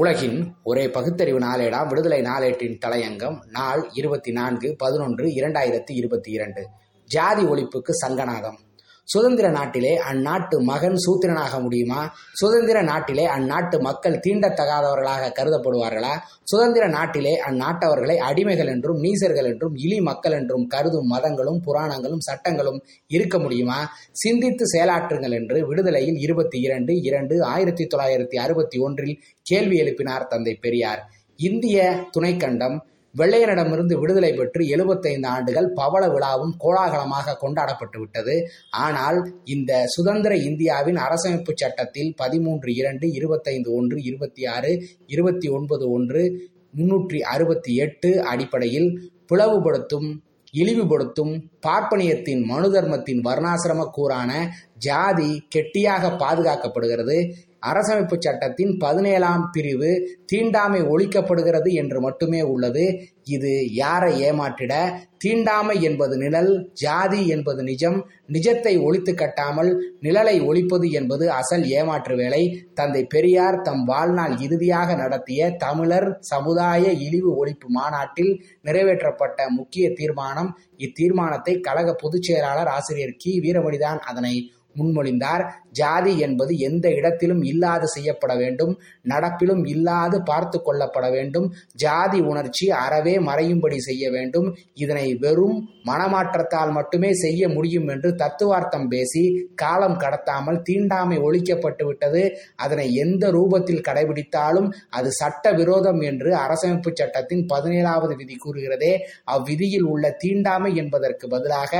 உலகின் ஒரே பகுத்தறிவு நாளேடாம் விடுதலை நாளேட்டின் தலையங்கம் நாள் 24/11/2022. ஜாதி ஒழிப்புக்கு சங்கநாதம். சுதந்திர நாட்டிலே அந்நாட்டு மகன் சூத்திரனாக முடியுமா? சுதந்திர நாட்டிலே அந்நாட்டு மக்கள் தீண்டத்தகாதவர்களாக கருதப்படுவார்களா? சுதந்திர நாட்டிலே அந்நாட்டவர்களை அடிமைகள் என்றும் நீசர்கள் என்றும் இழி மக்கள் என்றும் கருதும் மதங்களும் புராணங்களும் சட்டங்களும் இருக்க முடியுமா? சிந்தித்து செயலாற்றுங்கள் என்று விடுதலையில் 22/2/1961 கேள்வி எழுப்பினார் தந்தை பெரியார். இந்திய துணைக்கண்டம் வெள்ளையனிடமிருந்து விடுதலை பெற்று 75 ஆண்டுகள் பவள விழாவும் கோலாகலமாக கொண்டாடப்பட்டு விட்டது. ஆனால் இந்த சுதந்திர இந்தியாவின் அரசமைப்பு சட்டத்தில் 13/2, 25/1, 26, 29/1, 368 அடிப்படையில் பிளவுபடுத்தும், இழிவுபடுத்தும், பார்ப்பனியத்தின், மனு தர்மத்தின் வர்ணாசிரம கூறான ஜாதி கெட்டியாக பாதுகாக்கப்படுகிறது. அரசமைப்பு சட்டத்தின் 17ஆம் பிரிவு தீண்டாமை ஒழிக்கப்படுகிறது என்று மட்டுமே உள்ளது. இது யாரை ஏமாற்றிட? தீண்டாமை என்பது நிழல், ஜாதி என்பது நிஜம். நிஜத்தை ஒழித்து கட்டாமல் நிழலை ஒழிப்பது என்பது அசல் ஏமாற்று வேலை. தந்தை பெரியார் தம் வாழ்நாள் இறுதியாக நடத்திய தமிழர் சமுதாய இழிவு ஒழிப்பு மாநாட்டில் நிறைவேற்றப்பட்ட முக்கிய தீர்மானம். இத்தீர்மானத்தை கழக பொதுச் செயலாளர் ஆசிரியர் கி. வீரமணிதான் அதனை முன்மொழிந்தார். ஜாதி என்பது எந்த இடத்திலும் இல்லாது செய்யப்பட வேண்டும், நடப்பிலும் இல்லாது பார்த்து கொள்ளப்பட வேண்டும். ஜாதி உணர்ச்சி அறவே மறையும்படி செய்ய வேண்டும். இதனை வெறும் மனமாற்றத்தால் மட்டுமே செய்ய முடியும் என்று தத்துவார்த்தம் பேசி காலம் கடத்தாமல் தீண்டாமை ஒழிக்கப்பட்டு விட்டது. அதனை எந்த ரூபத்தில் கடைபிடித்தாலும் அது சட்ட விரோதம் என்று அரசமைப்பு சட்டத்தின் 17வது விதி கூறுகிறதே. அவ்விதியில் உள்ள தீண்டாமை என்பதற்கு பதிலாக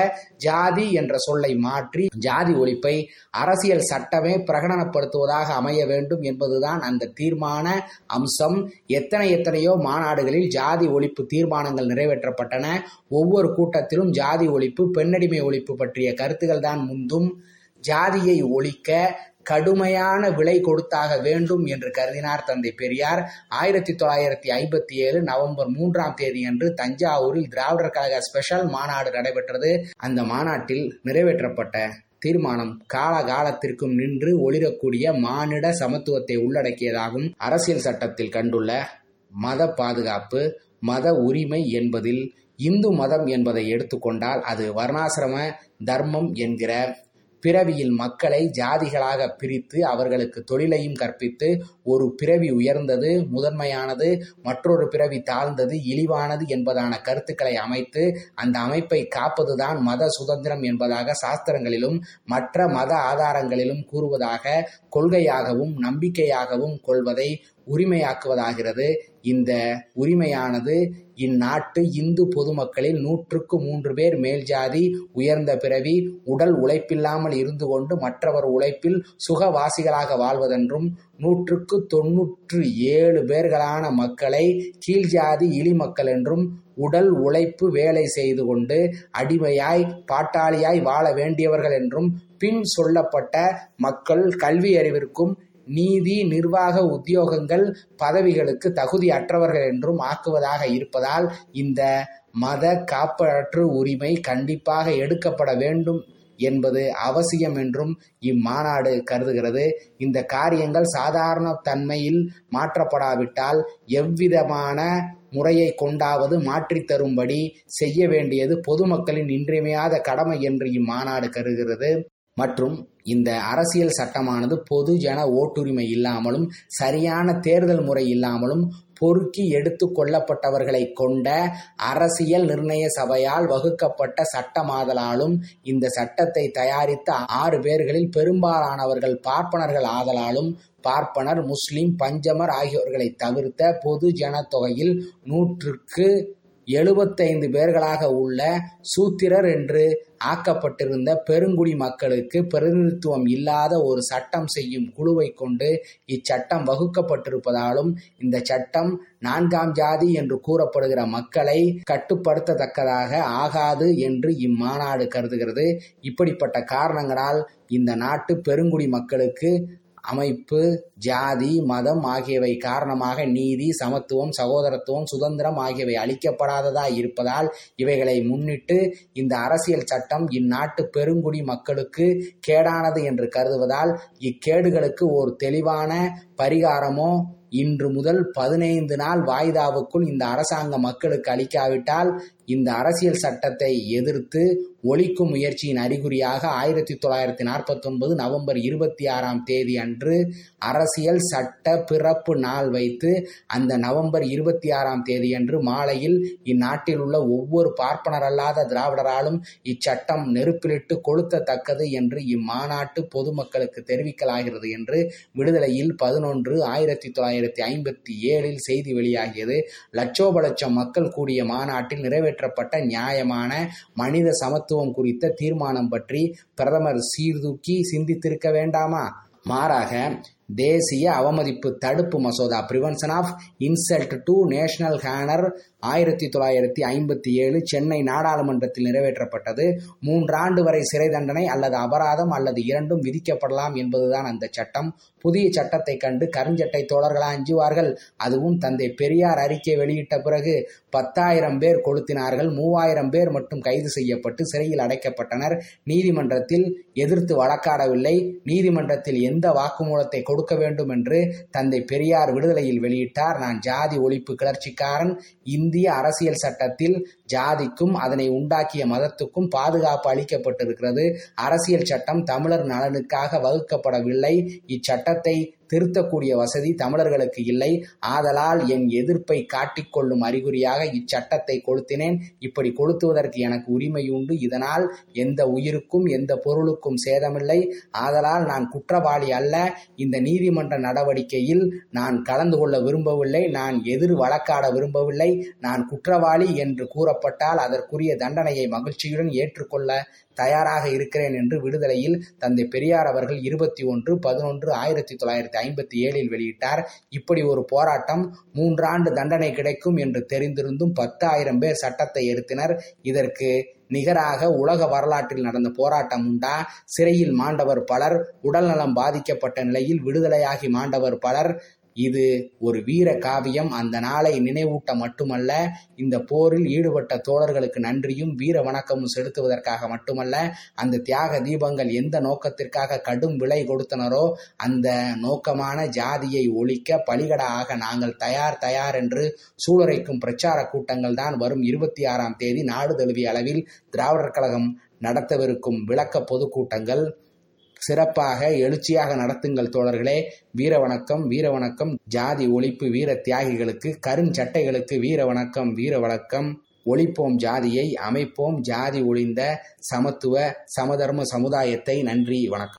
ஜாதி என்ற சொல்லை மாற்றி ஜாதி ஒழிப்பை அரசியல் சட்டமே பிரகடனப்படுத்துவதாக அமைய வேண்டும் என்பதுதான் அந்த தீர்மான அம்சம். எத்தனையோ மாநாடுகளில் ஜாதி ஒழிப்பு தீர்மானங்கள் நிறைவேற்றப்பட்டன. ஒவ்வொரு கூட்டத்திலும் ஜாதி ஒழிப்பு, பெண்ணடிமை ஒழிப்பு பற்றிய கருத்துக்கள் தான் முந்தும். ஜாதியை ஒழிக்க கடுமையான விலை கொடுத்தாக வேண்டும் என்று கருதினார் தந்தை பெரியார். 1957 நவம்பர் 3ஆம் தேதி அன்று தஞ்சாவூரில் திராவிடர் கழக ஸ்பெஷல் மாநாடு நடைபெற்றது. அந்த மாநாட்டில் நிறைவேற்றப்பட்ட தீர்மானம் காலகாலத்திற்கும் நின்று ஒளிரக்கூடிய மானிட சமத்துவத்தை உள்ளடக்கியதாகும். அரசியல் சட்டத்தில் கண்டுள்ள மத பாதுகாப்பு, மத உரிமை என்பதில் இந்து மதம் என்பதை எடுத்துக்கொண்டால் அது வர்ணாசிரம தர்மம் என்கிற பிறவியில் மக்களை ஜாதிகளாக பிரித்து அவர்களுக்கு தொழிலையும் கற்பித்து ஒரு பிறவி உயர்ந்தது, முதன்மையானது, மற்றொரு பிறவி தாழ்ந்தது, இழிவானது என்பதான கருத்துக்களை அமைத்து அந்த அமைப்பை காப்பதுதான் மத சுதந்திரம் என்பதாக சாஸ்திரங்களிலும் மற்ற மத ஆதாரங்களிலும் கூறுவதாக கொள்கையாகவும் நம்பிக்கையாகவும் கொள்வதை உரிமையாக்குவதாகிறது. இந்த உரிமையானது இந்நாட்டு இந்து பொதுமக்களில் 3/3 மேல் ஜாதி, உயர்ந்த பிறவி, உடல் உழைப்பில்லாமல் இருந்து கொண்டு மற்றவர் உழைப்பில் சுகவாசிகளாக வாழ்வதென்றும் 197 மக்களை கீழ்ஜாதி, இழிமக்கள் என்றும் உடல் உழைப்பு வேலை செய்து கொண்டு அடிமையாய் பாட்டாளியாய் வாழ வேண்டியவர்கள் என்றும் பின் சொல்லப்பட்ட மக்கள் கல்வி அறிவிற்கும் நீதி நிர்வாக உத்தியோகங்கள் பதவிகளுக்கு தகுதி அற்றவர்கள் என்றும் ஆக்குவதாக இருப்பதால் இந்த மத காப்பற்று உரிமை கண்டிப்பாக எடுக்கப்பட வேண்டும் என்பது அவசியம் என்றும் இம்மாநாடு கருதுகிறது. இந்த காரியங்கள் சாதாரண தன்மையில் மாற்றப்படாவிட்டால் எவ்விதமான முறையை கொண்டாவது மாற்றித் தரும்படி செய்ய வேண்டியது பொதுமக்களின் இன்றியமையாத கடமை என்று இம்மாநாடு கருதுகிறது. மற்றும் இந்த அரசியல் சட்டமானது பொது ஜன ஓட்டுரிமை இல்லாமலும் சரியான தேர்தல் முறை இல்லாமலும் பொறுக்கி எடுத்து கொள்ளப்பட்டவர்களை கொண்ட அரசியல் நிர்ணய சபையால் வகுக்கப்பட்ட சட்டமாதலாலும் இந்த சட்டத்தை தயாரித்த 6 பேர்களில் பெரும்பாலானவர்கள் பார்ப்பனர்கள் ஆதலாலும் பார்ப்பனர், முஸ்லிம், பஞ்சமர் ஆகியோர்களை தவிர்த்த பொது ஜன தொகையில் 175 பேர்களாக உள்ள சூத்திரர் என்று ஆக்கப்பட்டிருந்த பெருங்குடி மக்களுக்கு பிரதிநிதித்துவம் இல்லாத ஒரு சட்டம் செய்யும் குழுவை கொண்டு இச்சட்டம் வகுக்கப்பட்டிருப்பதாலும் இந்த சட்டம் 4ஆம் ஜாதி என்று கூறப்படுகிற மக்களை கட்டுப்படுத்தத்தக்கதாக ஆகாது என்று இம்மாநாடு கருதுகிறது. இப்படிப்பட்ட காரணங்களால் இந்த நாட்டு பெருங்குடி மக்களுக்கு அமைப்பு, ஜாதி, மதம் ஆகியவை காரணமாக நீதி, சமத்துவம், சகோதரத்துவம், சுதந்திரம் ஆகியவை அளிக்கப்படாததாய் இருப்பதால் இவைகளை முன்னிட்டு இந்த அரசியல் சட்டம் இந்நாட்டு பெருங்குடி மக்களுக்கு கேடானது என்று கருதுவதால் இக்கேடுகளுக்கு ஒரு தெளிவான பரிகாரமோ இன்று முதல் 15 நாள் வாய்தாவுக்குள் இந்த அரசாங்க மக்களுக்கு அளிக்காவிட்டால் இந்த அரசியல் சட்டத்தை எதிர்த்து ஒழிக்கும் முயற்சியின் அறிகுறியாக 1949 நவம்பர் 26ஆம் தேதி அன்று அரசியல் சட்ட பிறப்பு நாள் வைத்து அந்த நவம்பர் 26ஆம் தேதி அன்று மாலையில் இந்நாட்டில் உள்ள ஒவ்வொரு பார்ப்பனர் அல்லாத திராவிடராலும் இச்சட்டம் நெருப்பிலிட்டு கொளுத்தத்தக்கது என்று இம்மாநாட்டு பொதுமக்களுக்கு தெரிவிக்கலாகிறது என்று விடுதலையில் 11/1957 செய்தி வெளியாகியது. லட்சோப லட்சம் மக்கள் கூடிய மாநாட்டில் நிறைவேற்றப்பட்ட நியாயமான மனித சமத்துவம் குறித்த தீர்மானம் பற்றி பிரதமர் சீர்தூக்கி சிந்தித்திருக்க வேண்டாமா? மாறாக தேசிய அவமதிப்பு தடுப்பு மசோதா prevention of insult to national honour 1957 Chennai நாடாளுமன்றத்தில் நிறைவேற்றப்பட்டது. 3 ஆண்டு வரை சிறை தண்டனை அல்லது அபராதம் அல்லது இரண்டும் விதிக்கப்படலாம் என்பதுதான் அந்த சட்டம். புதிய சட்டத்தை கண்டு கருஞ்சட்டை தோழர்களா அஞ்சுவார்கள்? அதுவும் தந்தை பெரியார் அறிக்கை வெளியிட்ட பிறகு 10,000 பேர் கொளுத்தினார்கள். 3,000 பேர் மட்டும் கைது செய்யப்பட்டு சிறையில் அடைக்கப்பட்டனர். நீதிமன்றத்தில் எதிர்த்து வழக்காடவில்லை. நீதிமன்றத்தில் எந்த வாக்குமூலத்தை கொடுக்க வேண்டும் என்று தந்தை பெரியார் விடுதலையில் வெளியிட்டார். நான் ஜாதி ஒழிப்பு கிளர்ச்சிக்காரன். இந்திய அரசியல் சட்டத்தில் ஜாதிக்கும் அதனை உண்டாக்கிய மதத்துக்கும் பாதுகாப்பு அளிக்கப்பட்டிருக்கிறது. அரசியல் சட்டம் தமிழர் நலனுக்காக வகுக்கப்படவில்லை. இச்சட்டத்தை திருத்தக்கூடிய வசதி தமிழர்களுக்கு இல்லை. ஆதலால் என் எதிர்ப்பை காட்டிக்கொள்ளும் அறிகுறியாக இச்சட்டத்தை கொளுத்தினேன். இப்படி கொளுத்துவதற்கு எனக்கு உரிமை உண்டு. இதனால் எந்த உயிருக்கும் எந்த பொருளுக்கும் சேதமில்லை. ஆதலால் நான் குற்றவாளி அல்ல. இந்த நீதிமன்ற நடவடிக்கையில் நான் கலந்து கொள்ள விரும்பவில்லை. நான் எதிர் வழக்காட விரும்பவில்லை. நான் குற்றவாளி என்று கூறப்பட்டால் அதற்குரிய தண்டனையை மகிழ்ச்சியுடன் ஏற்றுக்கொள்ள தயாராக இருக்கிறேன் என்று விடுதலையில் தந்தை பெரியார் அவர்கள் 21/11/1957 வெளியிட்டார். இப்படி ஒரு போராட்டம். 3 ஆண்டு தண்டனை கிடைக்கும் என்று தெரிந்திருந்தும் 10,000 பேர் சட்டத்தை எதிர்த்தனர். இதற்கு நிகராக உலக வரலாற்றில் நடந்த போராட்டம் உண்டா? சிறையில் மாண்டவர் பலர், உடல்நலம் பாதிக்கப்பட்ட நிலையில் விடுதலையாகி மாண்டவர் பலர். இது ஒரு வீர காவியம். அந்த நாளை நினைவூட்ட மட்டுமல்ல, இந்த போரில் ஈடுபட்ட தோழர்களுக்கு நன்றியும் வீர வணக்கமும் செலுத்துவதற்காக மட்டுமல்ல, அந்த தியாக தீபங்கள் எந்த நோக்கத்திற்காக கடும் விலை கொடுத்தனரோ அந்த நோக்கமான ஜாதியை ஒழிக்க பலிகடாக நாங்கள் தயார் என்று சூளுரைக்கும் பிரச்சார கூட்டங்கள் தான் வரும் 26ஆம் தேதி நாடு தழுவிய அளவில் திராவிடர் கழகம் நடத்தவிருக்கும் விளக்க பொதுக்கூட்டங்கள். சிறப்பாக எழுச்சியாக நடத்துங்கள் தோழர்களே. வீர வணக்கம். ஜாதி ஒழிப்பு வீர தியாகிகளுக்கு, கருஞ்சட்டைகளுக்கு வீர வணக்கம். ஒழிப்போம் ஜாதியை, அமைப்போம் ஜாதி ஒழிந்த சமத்துவ சமதர்ம சமுதாயத்தை. நன்றி, வணக்கம்.